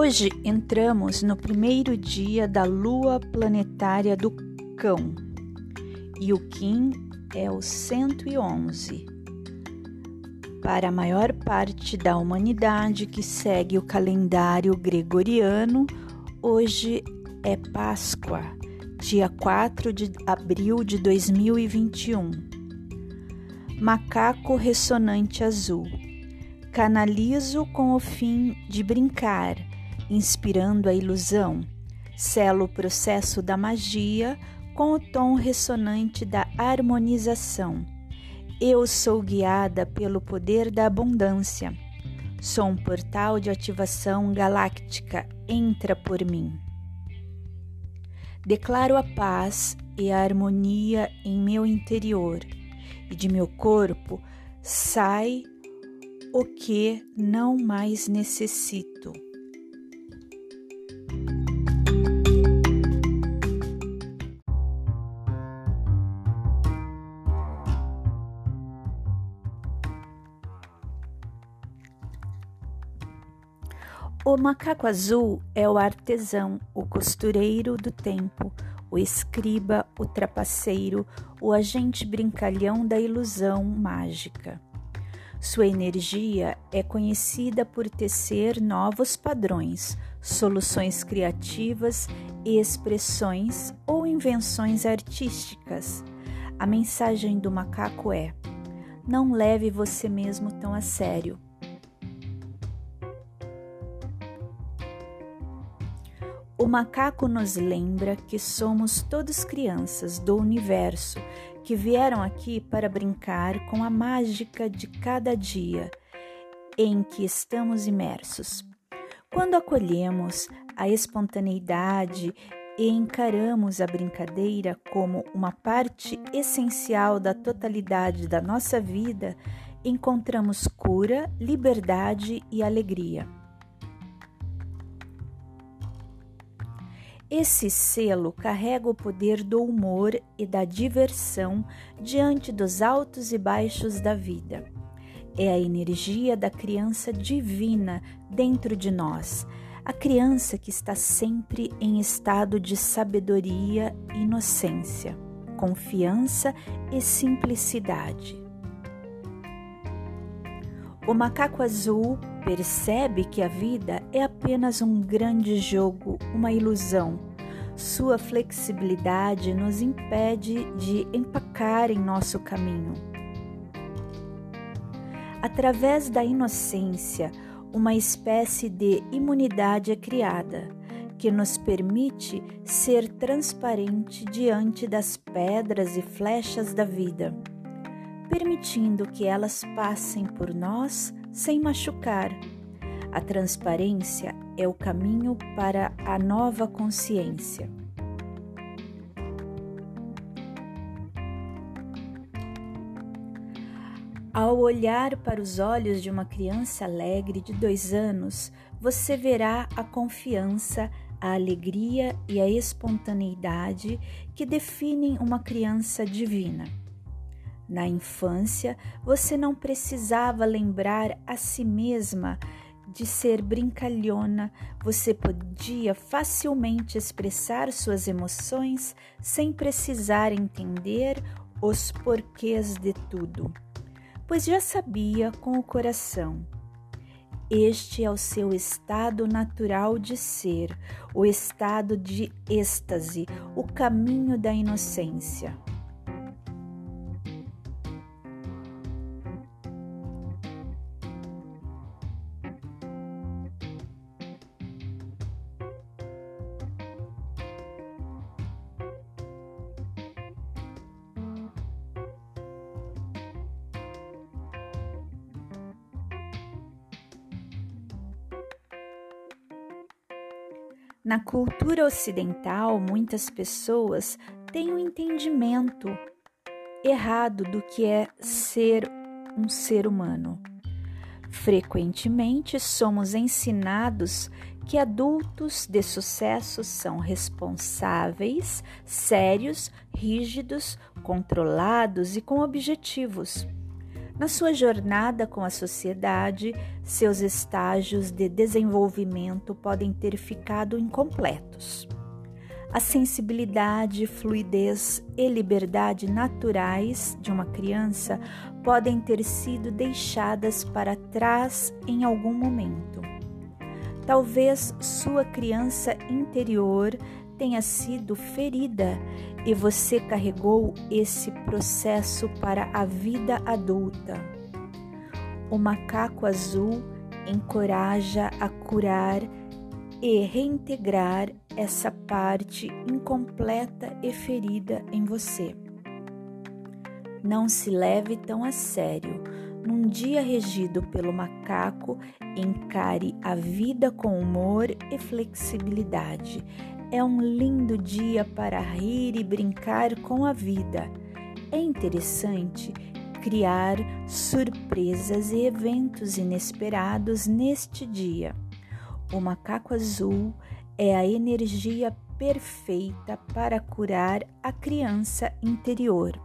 Hoje entramos no primeiro dia da lua planetária do Cão e o Kim é o 111. Para a maior parte da humanidade que segue o calendário gregoriano, hoje é Páscoa, dia 4 de abril de 2021. Macaco ressonante azul. Canalizo com o fim de brincar, inspirando a ilusão, selo o processo da magia com o tom ressonante da harmonização. Eu sou guiada pelo poder da abundância. Sou um portal de ativação galáctica. Entra por mim. Declaro a paz e a harmonia em meu interior, e de meu corpo sai o que não mais necessito. O macaco azul é o artesão, o costureiro do tempo, o escriba, o trapaceiro, o agente brincalhão da ilusão mágica. Sua energia é conhecida por tecer novos padrões, soluções criativas, expressões ou invenções artísticas. A mensagem do macaco é: não leve você mesmo tão a sério. O macaco nos lembra que somos todos crianças do universo que vieram aqui para brincar com a mágica de cada dia em que estamos imersos. Quando acolhemos a espontaneidade e encaramos a brincadeira como uma parte essencial da totalidade da nossa vida, encontramos cura, liberdade e alegria. Esse selo carrega o poder do humor e da diversão diante dos altos e baixos da vida. É a energia da criança divina dentro de nós, a criança que está sempre em estado de sabedoria, inocência, confiança e simplicidade. O macaco azul percebe que a vida é apenas um grande jogo, uma ilusão. Sua flexibilidade nos impede de empacar em nosso caminho. Através da inocência, uma espécie de imunidade é criada, que nos permite ser transparente diante das pedras e flechas da vida, permitindo que elas passem por nós sem machucar. A transparência é o caminho para a nova consciência. Ao olhar para os olhos de uma criança alegre de 2 anos, você verá a confiança, a alegria e a espontaneidade que definem uma criança divina. Na infância, você não precisava lembrar a si mesma de ser brincalhona, você podia facilmente expressar suas emoções sem precisar entender os porquês de tudo, pois já sabia com o coração. Este é o seu estado natural de ser, o estado de êxtase, o caminho da inocência. Na cultura ocidental, muitas pessoas têm um entendimento errado do que é ser um ser humano. Frequentemente, somos ensinados que adultos de sucesso são responsáveis, sérios, rígidos, controlados e com objetivos. na sua jornada com a sociedade, seus estágios de desenvolvimento podem ter ficado incompletos. A sensibilidade, fluidez e liberdade naturais de uma criança podem ter sido deixadas para trás em algum momento. Talvez sua criança interior tenha sido ferida e você carregou esse processo para a vida adulta. O macaco azul encoraja a curar e reintegrar essa parte incompleta e ferida em você. Não se leve tão a sério. Num dia regido pelo macaco, encare a vida com humor e flexibilidade. É um lindo dia para rir e brincar com a vida. É interessante criar surpresas e eventos inesperados neste dia. O macaco azul é a energia perfeita para curar a criança interior.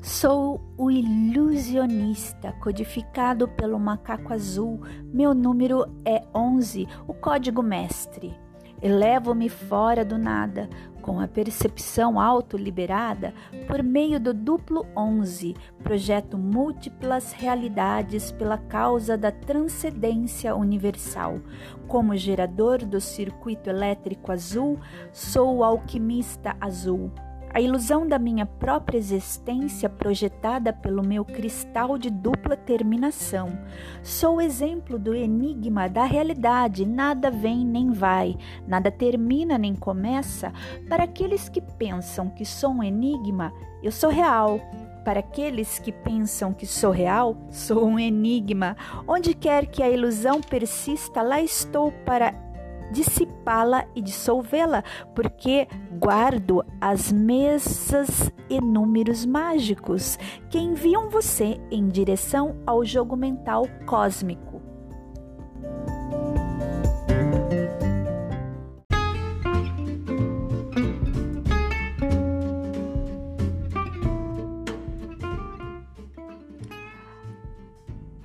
Sou o ilusionista codificado pelo macaco azul. Meu número é 11, o código mestre. Elevo-me fora do nada, com a percepção autoliberada, por meio do duplo 11, projeto múltiplas realidades pela causa da transcendência universal. Como gerador do circuito elétrico azul, sou o alquimista azul. A ilusão da minha própria existência projetada pelo meu cristal de dupla terminação. Sou o exemplo do enigma da realidade, nada vem nem vai, nada termina nem começa. Para aqueles que pensam que sou um enigma, eu sou real. Para aqueles que pensam que sou real, sou um enigma. Onde quer que a ilusão persista, lá estou para dissipá-la e dissolvê-la, porque guardo as mesas e números mágicos que enviam você em direção ao jogo mental cósmico.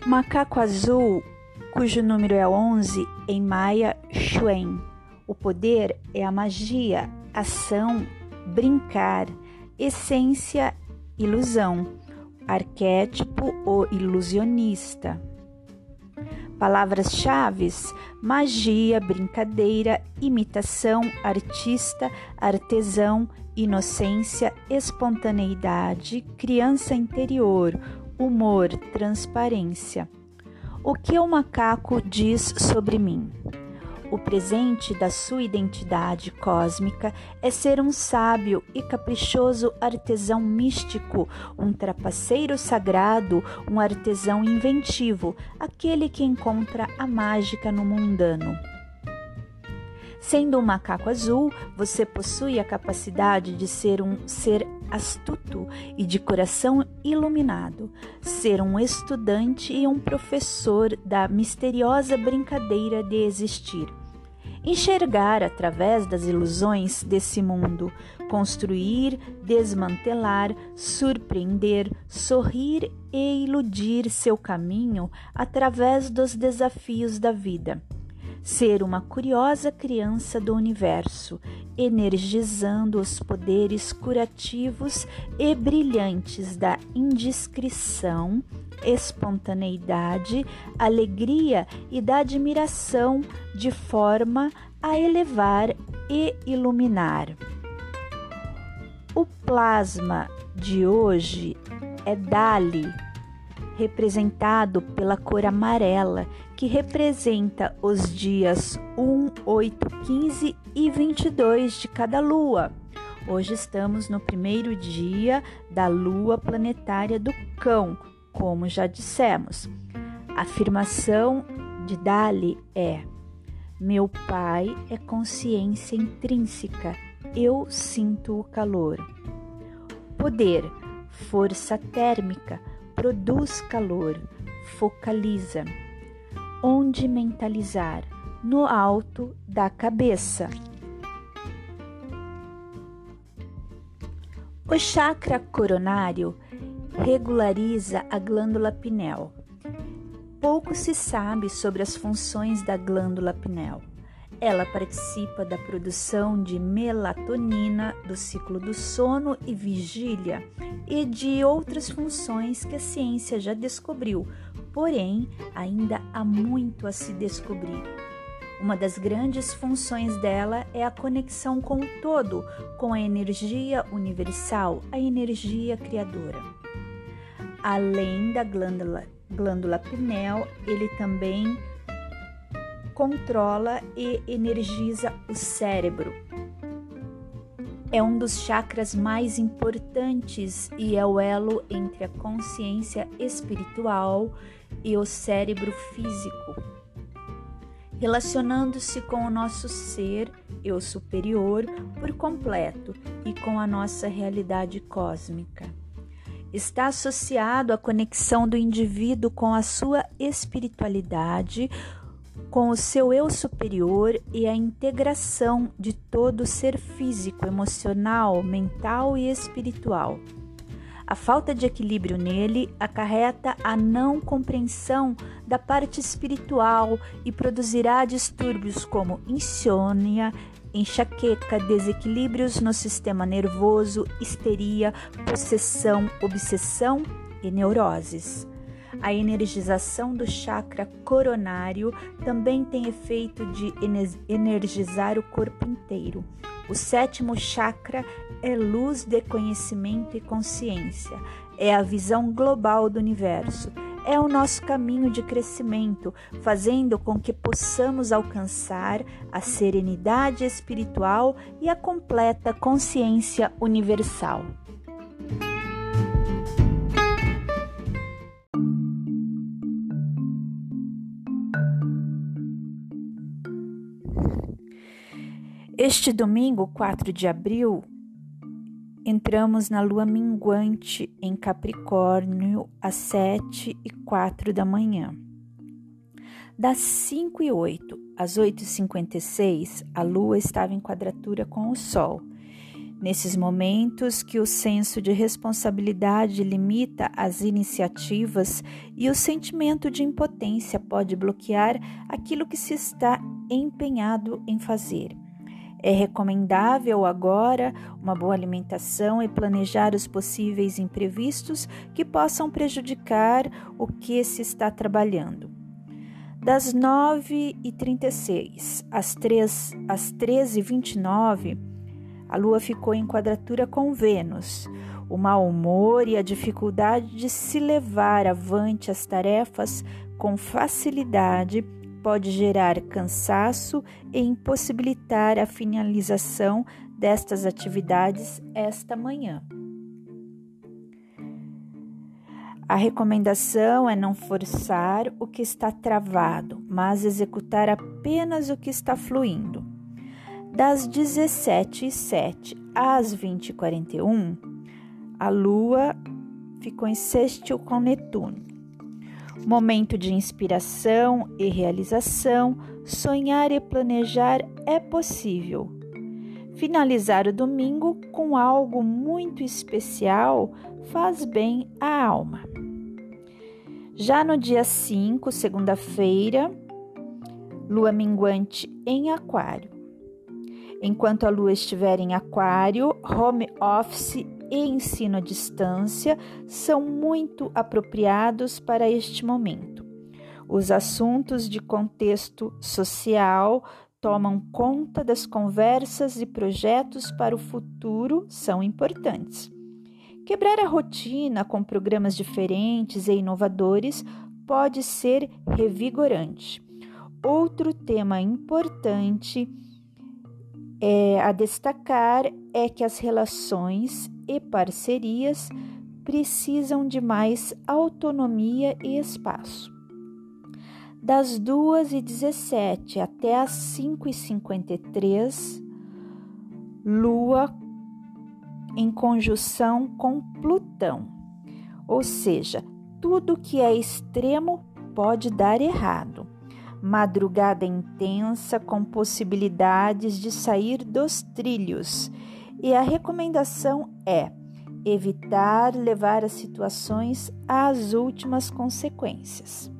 Macaco azul, cujo número é 11, em Maia Xuan. O poder é a magia, ação, brincar, essência, ilusão, arquétipo ou ilusionista. Palavras-chave: magia, brincadeira, imitação, artista, artesão, inocência, espontaneidade, criança interior, humor, transparência. O que o macaco diz sobre mim? O presente da sua identidade cósmica é ser um sábio e caprichoso artesão místico, um trapaceiro sagrado, um artesão inventivo, aquele que encontra a mágica no mundano. Sendo um macaco azul, você possui a capacidade de ser um ser astuto e de coração iluminado, ser um estudante e um professor da misteriosa brincadeira de existir, enxergar através das ilusões desse mundo, construir, desmantelar, surpreender, sorrir e iludir seu caminho através dos desafios da vida. Ser uma curiosa criança do universo, energizando os poderes curativos e brilhantes da indiscrição, espontaneidade, alegria e da admiração, de forma a elevar e iluminar. O plasma de hoje é Dali, representado pela cor amarela, que representa os dias 1, 8, 15 e 22 de cada lua. Hoje estamos no primeiro dia da lua planetária do Cão, como já dissemos. A afirmação de Dali é: meu pai é consciência intrínseca, eu sinto o calor. Poder, força térmica, produz calor, focaliza. Onde mentalizar, no alto da cabeça. O chakra coronário regulariza a glândula pineal. Pouco se sabe sobre as funções da glândula pineal. Ela participa da produção de melatonina, do ciclo do sono e vigília e de outras funções que a ciência já descobriu, porém ainda há muito a se descobrir. Uma das grandes funções dela é a conexão com o todo, com a energia universal, a energia criadora. Além da glândula pineal, ele também controla e energiza o cérebro. É um dos chakras mais importantes e é o elo entre a consciência espiritual e o cérebro físico, relacionando-se com o nosso ser, eu superior, por completo e com a nossa realidade cósmica. Está associado à conexão do indivíduo com a sua espiritualidade, com o seu eu superior e a integração de todo o ser físico, emocional, mental e espiritual. A falta de equilíbrio nele acarreta a não compreensão da parte espiritual e produzirá distúrbios como insônia, enxaqueca, desequilíbrios no sistema nervoso, histeria, possessão, obsessão e neuroses. A energização do chakra coronário também tem efeito de energizar o corpo inteiro. O sétimo chakra é luz de conhecimento e consciência. É a visão global do universo. É o nosso caminho de crescimento, fazendo com que possamos alcançar a serenidade espiritual e a completa consciência universal. Este domingo, 4 de abril, entramos na lua minguante em Capricórnio às 7h04 da manhã. Das 5h08 às 8h56, a lua estava em quadratura com o sol. Nesses momentos que o senso de responsabilidade limita as iniciativas e o sentimento de impotência pode bloquear aquilo que se está empenhado em fazer. É recomendável agora uma boa alimentação e planejar os possíveis imprevistos que possam prejudicar o que se está trabalhando. Das 9h36 às 13h29, a Lua ficou em quadratura com Vênus. O mau humor e a dificuldade de se levar avante as tarefas com facilidade pode gerar cansaço e impossibilitar a finalização destas atividades esta manhã. A recomendação é não forçar o que está travado, mas executar apenas o que está fluindo. Das 17h07 às 20h41, a Lua ficou em sextil com Netuno. Momento de inspiração e realização, sonhar e planejar é possível. Finalizar o domingo com algo muito especial faz bem à alma. Já no dia 5, segunda-feira, lua minguante em Aquário. Enquanto a lua estiver em Aquário, home office e ensino à distância são muito apropriados para este momento. Os assuntos de contexto social tomam conta das conversas e projetos para o futuro são importantes. Quebrar a rotina com programas diferentes e inovadores pode ser revigorante. Outro tema importante a destacar é que as relações e parcerias precisam de mais autonomia e espaço. Das 2h17 até as 5h53, Lua em conjunção com Plutão, ou seja, tudo que é extremo pode dar errado. madrugada intensa com possibilidades de sair dos trilhos, e a recomendação é evitar levar as situações às últimas consequências.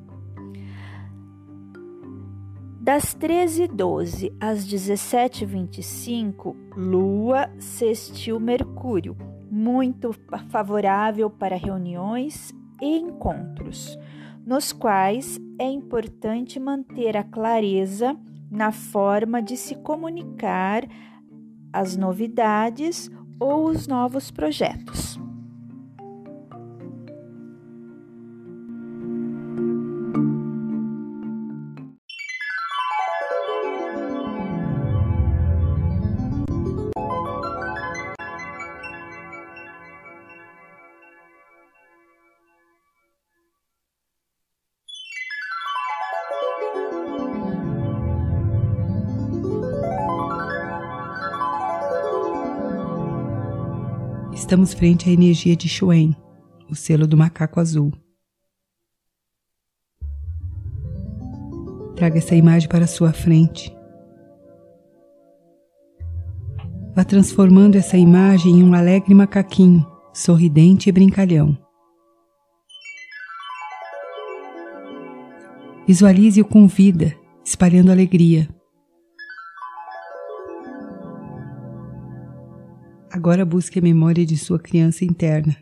Das 13h12 às 17h25, Lua sextil Mercúrio, muito favorável para reuniões e encontros, nos quais é importante manter a clareza na forma de se comunicar as novidades ou os novos projetos. Estamos frente à energia de Xuen, o selo do macaco azul. Traga essa imagem para a sua frente. Vá transformando essa imagem em um alegre macaquinho, sorridente e brincalhão. Visualize-o com vida, espalhando alegria. Agora busque a memória de sua criança interna.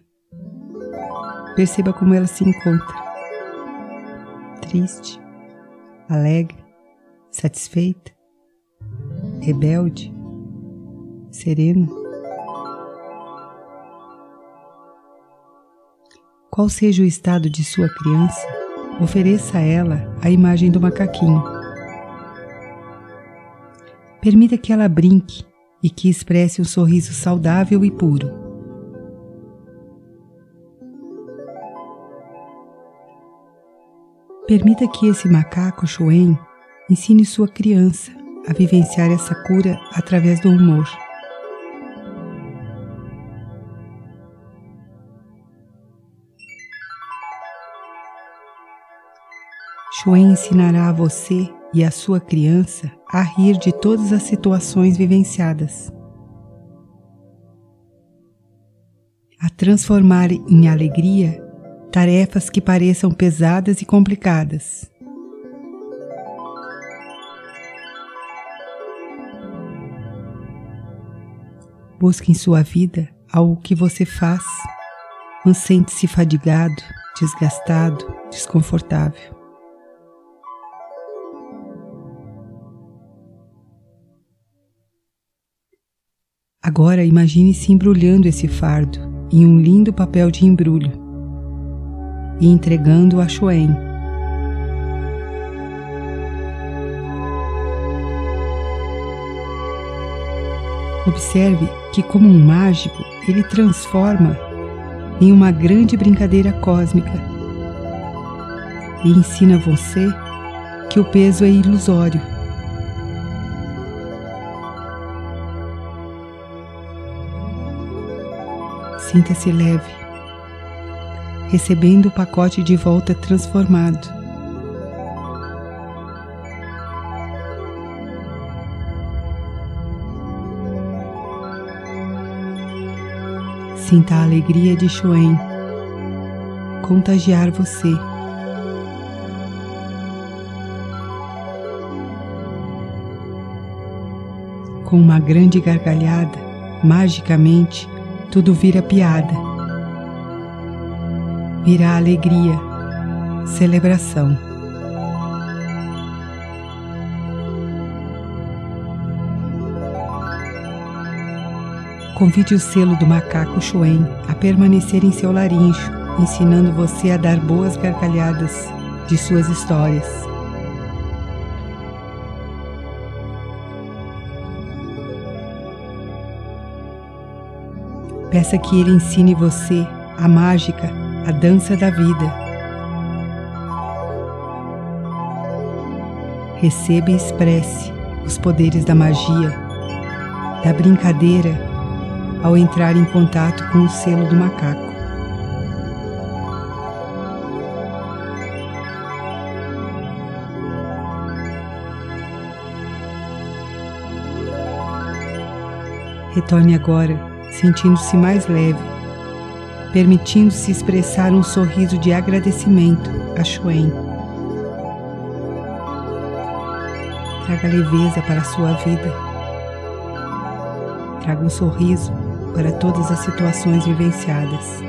Perceba como ela se encontra. Triste, alegre, satisfeita, rebelde, serena. Qual seja o estado de sua criança, ofereça a ela a imagem do macaquinho. Permita que ela brinque e que expresse um sorriso saudável e puro. Permita que esse macaco Xuen ensine sua criança a vivenciar essa cura através do humor. Xuen ensinará a você e a sua criança a rir de todas as situações vivenciadas, a transformar em alegria tarefas que pareçam pesadas e complicadas. Busque em sua vida algo que você faz, não sente-se fadigado, desgastado, desconfortável. Agora imagine-se embrulhando esse fardo em um lindo papel de embrulho e entregando-o a Xuen. Observe que, como um mágico, ele transforma em uma grande brincadeira cósmica e ensina você que o peso é ilusório. Sinta-se leve, recebendo o pacote de volta transformado. Sinta a alegria de Xuen contagiar você. Com uma grande gargalhada, magicamente, tudo vira piada, virá alegria, celebração. Convide o selo do macaco Xuen a permanecer em seu laringe, ensinando você a dar boas gargalhadas de suas histórias. Peça que ele ensine você a mágica, a dança da vida. Receba e expresse os poderes da magia, da brincadeira, ao entrar em contato com o selo do macaco. Retorne agora, sentindo-se mais leve, permitindo-se expressar um sorriso de agradecimento a Xuen. Traga leveza para a sua vida. Traga um sorriso para todas as situações vivenciadas.